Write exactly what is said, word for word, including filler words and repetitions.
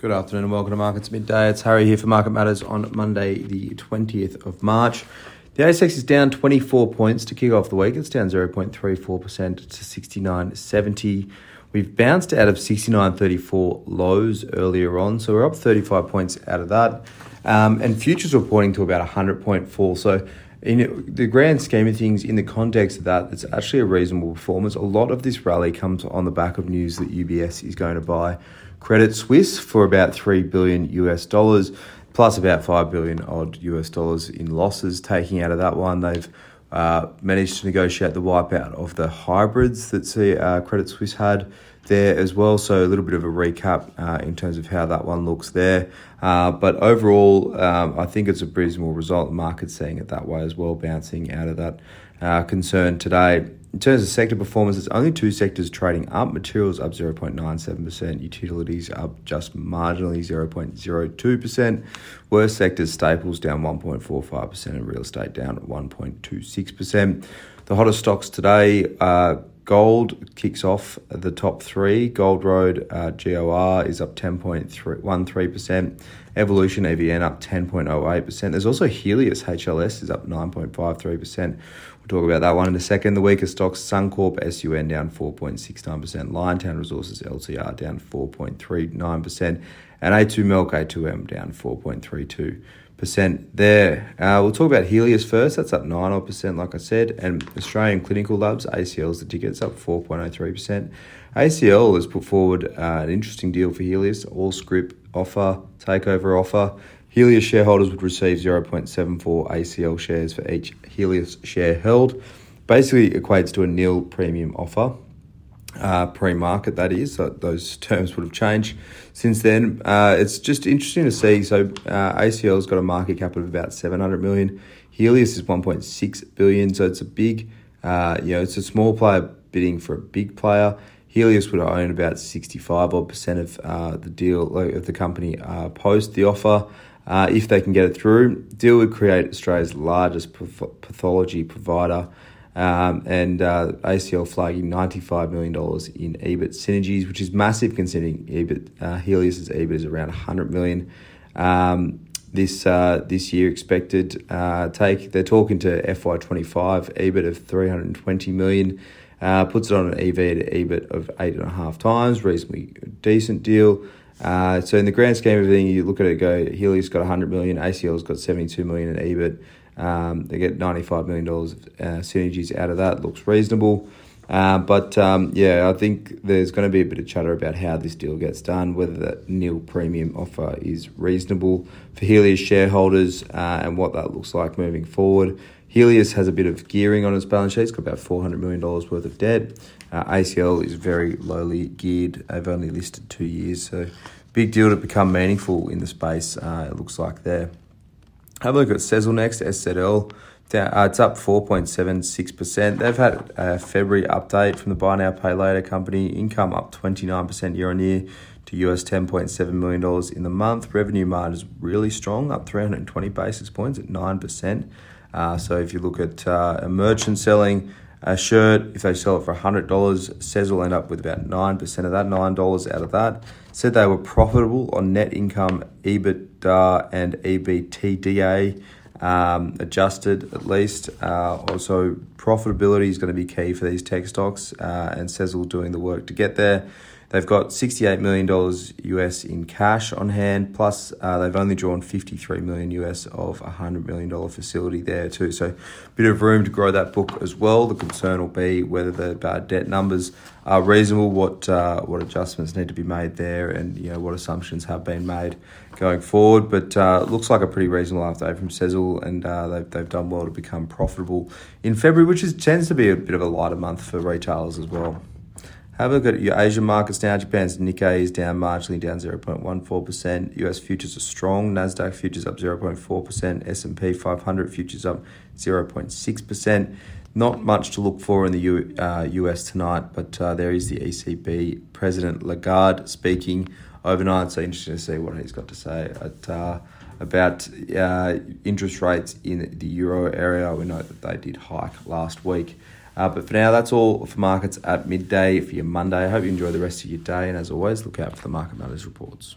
Good afternoon and welcome to Markets Midday. It's Harry here for Market Matters on Monday, the twentieth of March. The A S X is down twenty-four points to kick off the week. It's down zero point three four percent to sixty-nine seventy. We've bounced out of sixty-nine thirty-four lows earlier on, so we're up thirty-five points out of that. Um, and futures are pointing to about a one hundred point fall. So in the grand scheme of things, in the context of that, it's actually a reasonable performance. A lot of this rally comes on the back of news that U B S is going to buy Credit Suisse for about three billion US dollars, plus about five billion odd U S dollars in losses taking out of that one. They've uh, managed to negotiate the wipeout of the hybrids that see, uh, Credit Suisse had there as well. So a little bit of a recap uh, in terms of how that one looks there. Uh, but overall, um, I think it's a reasonable result. The market's seeing it that way as well, bouncing out of that uh, concern today. In terms of sector performance, it's only two sectors trading up. Materials up zero point nine seven percent, utilities up just marginally zero point zero two percent. Worst sectors, staples down one point four five percent and real estate down one point two six percent. The hottest stocks today are uh, gold kicks off the top three. Gold Road, uh, G O R, is up ten point one three percent. Evolution, E V N, up ten point zero eight percent. There's also Healius, H L S, is up nine point five three percent. We'll talk about that one in a second. The weaker stocks, Suncorp, S U N, down four point six nine percent. Liontown Resources, L T R, down four point three nine percent. And A two Milk, A two M, down four point three two percent. There. Uh, we'll talk about Healius first. That's up nine percent, like I said. And Australian Clinical Labs, A C L's the ticket's up four point zero three percent. A C L has put forward uh, an interesting deal for Healius, all scrip offer, takeover offer. Healius shareholders would receive zero point seven four A C L shares for each Healius share held. Basically equates to a nil premium offer. Uh, pre-market, that is. So those terms would have changed since then. Uh, it's just interesting to see. So uh, A C L's got a market cap of about seven hundred million. Healius is one point six billion. So it's a big, uh, you know, it's a small player bidding for a big player. Healius would own about sixty-five odd percent of uh, the deal, like, of the company uh, post the offer. Uh, if they can get it through, deal would create Australia's largest pathology provider. Um, and uh, A C L flagging ninety-five million dollars in EBIT synergies, which is massive considering EBIT, uh, Healius's EBIT is around one hundred million dollars um, this uh, this year expected. Uh, take they're talking to F Y twenty-five EBIT of three hundred twenty million dollars, uh, puts it on an E V to EBIT of eight and a half times, reasonably decent deal. Uh, so in the grand scheme of things, you look at it and go, Healius got one hundred million dollars, A C L's got seventy-two million dollars in EBIT. Um, they get ninety-five million dollars of uh, synergies out of that. Looks reasonable. Uh, but, um, yeah, I think there's going to be a bit of chatter about how this deal gets done, whether that nil premium offer is reasonable for Healius shareholders uh, and what that looks like moving forward. Healius has a bit of gearing on its balance sheet. It's got about four hundred million dollars worth of debt. Uh, A C L is very lowly geared. They've only listed two years. So big deal to become meaningful in the space, uh, it looks like there. Have a look at Sezzle next, S Z L. It's up four point seven six percent. They've had a February update from the Buy Now, Pay Later company. Income up twenty-nine percent year on year to U S ten point seven million dollars in the month. Revenue margin is really strong, up three hundred twenty basis points at nine percent. Uh, so if you look at uh, a merchant selling a shirt, if they sell it for one hundred dollars, Sezzle end up with about nine percent of that, nine dollars out of that. Said they were profitable on net income, EBITDA and EBITDA, um, adjusted at least. Uh, also, profitability is going to be key for these tech stocks uh, and Sezzle doing the work to get there. They've got sixty-eight million dollars U S in cash on hand, plus uh, they've only drawn fifty-three million dollars U S of a one hundred million dollars facility there too. So a bit of room to grow that book as well. The concern will be whether the uh, debt numbers are reasonable, what uh, what adjustments need to be made there and, you know, what assumptions have been made going forward. But uh, it looks like a pretty reasonable update from Sezzle, and uh, they've, they've done well to become profitable in February, which is, tends to be a bit of a lighter month for retailers as well. Have a look at your Asian markets now. Japan's Nikkei is down marginally, down zero point one four percent. U S futures are strong. NASDAQ futures up zero point four percent. S and P five hundred futures up zero point six percent. Not much to look for in the U, uh, U S tonight, but uh, there is the E C B President Lagarde speaking overnight. So interesting to see what he's got to say at, uh, about uh, interest rates in the euro area. We know that they did hike last week. Uh, but for now, that's all for Markets at Midday for your Monday. I hope you enjoy the rest of your day. And as always, look out for the Market Matters reports.